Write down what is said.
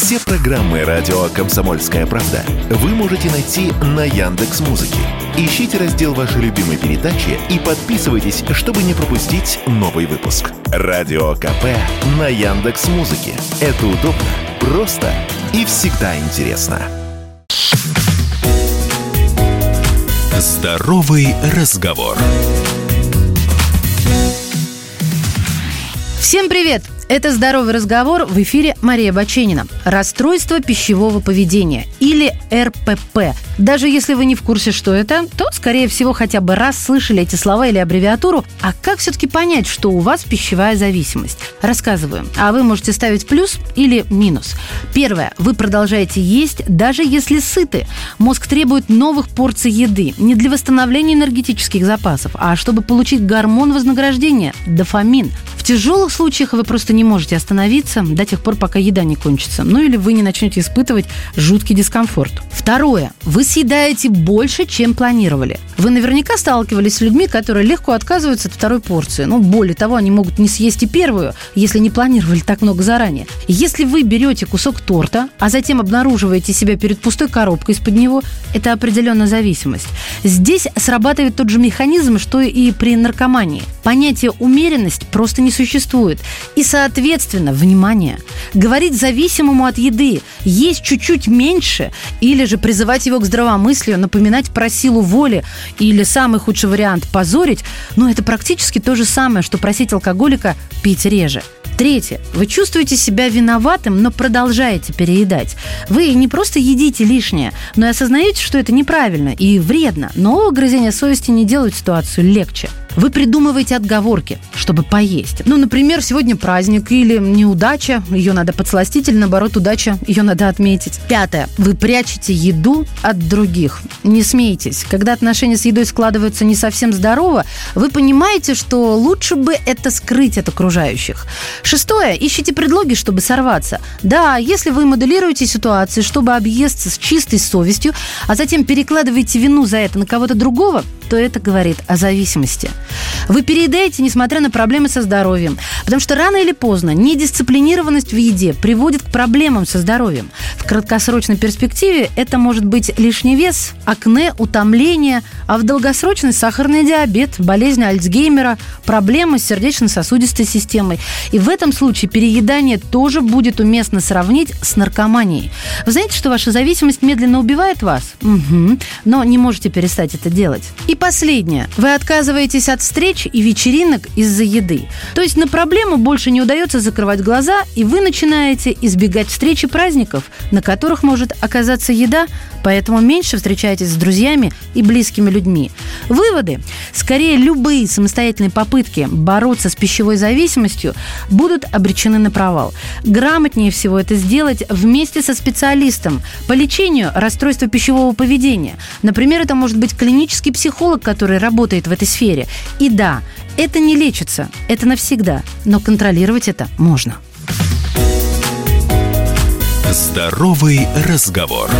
Все программы радио «Комсомольская правда» вы можете найти на Яндекс Музыке. Ищите раздел вашей любимой передачи и подписывайтесь, чтобы не пропустить новый выпуск. Радио КП на Яндекс Музыке. Это удобно, просто и всегда интересно. Здоровый разговор. Всем привет! Это «Здоровый разговор», в эфире Мария Баченина. Расстройство пищевого поведения, или РПП. Даже если вы не в курсе, что это, то, скорее всего, хотя бы раз слышали эти слова или аббревиатуру. А как все-таки понять, что у вас пищевая зависимость? Рассказываю. А вы можете ставить плюс или минус. Первое. Вы продолжаете есть, даже если сыты. Мозг требует новых порций еды. Не для восстановления энергетических запасов, а чтобы получить гормон вознаграждения – дофамин. В тяжелых случаях вы просто не можете остановиться до тех пор, пока еда не кончится. Ну или вы не начнете испытывать жуткий дискомфорт. Второе. Вы съедаете больше, чем планировали. Вы наверняка сталкивались с людьми, которые легко отказываются от второй порции. Более того, они могут не съесть и первую, если не планировали так много заранее. Если вы берете кусок торта, а затем обнаруживаете себя перед пустой коробкой из-под него, это определенная зависимость. Здесь срабатывает тот же механизм, что и при наркомании. Понятие «умеренность» просто не существует. И, соответственно, внимание, говорить зависимому от еды «есть чуть-чуть меньше» или же призывать его к здравомыслию, напоминать про силу воли или, самый худший вариант, позорить, это практически то же самое, что просить алкоголика пить реже. Третье. Вы чувствуете себя виноватым, но продолжаете переедать. Вы не просто едите лишнее, но и осознаете, что это неправильно и вредно, но угрызения совести не делают ситуацию легче. Вы придумываете отговорки, чтобы поесть. Например, сегодня праздник или неудача, ее надо подсластить, или, наоборот, удача, ее надо отметить. Пятое. Вы прячете еду от других. Не смейтесь. Когда отношения с едой складываются не совсем здорово, вы понимаете, что лучше бы это скрыть от окружающих. Шестое. Ищите предлоги, чтобы сорваться. Да, если вы моделируете ситуацию, чтобы объесться с чистой совестью, а затем перекладываете вину за это на кого-то другого, то это говорит о зависимости. Вы переедаете, несмотря на проблемы со здоровьем, потому что рано или поздно недисциплинированность в еде приводит к проблемам со здоровьем. В краткосрочной перспективе это может быть лишний вес, акне, утомление, а в долгосрочной – сахарный диабет, болезнь Альцгеймера, проблемы с сердечно-сосудистой системой. И в этом случае переедание тоже будет уместно сравнить с наркоманией. Вы знаете, что ваша зависимость медленно убивает вас? Но не можете перестать это делать. И последнее. Вы отказываетесь от встреч и вечеринок из-за еды. То есть на проблему больше не удается закрывать глаза, и вы начинаете избегать встреч и праздников, на которых может оказаться еда, поэтому меньше встречаетесь с друзьями и близкими людьми. Выводы. Скорее, любые самостоятельные попытки бороться с пищевой зависимостью будут обречены на провал. Грамотнее всего это сделать вместе со специалистом по лечению расстройства пищевого поведения. Например, это может быть клинический психолог, который работает в этой сфере. И да, это не лечится, это навсегда, но контролировать это можно. Здоровый разговор.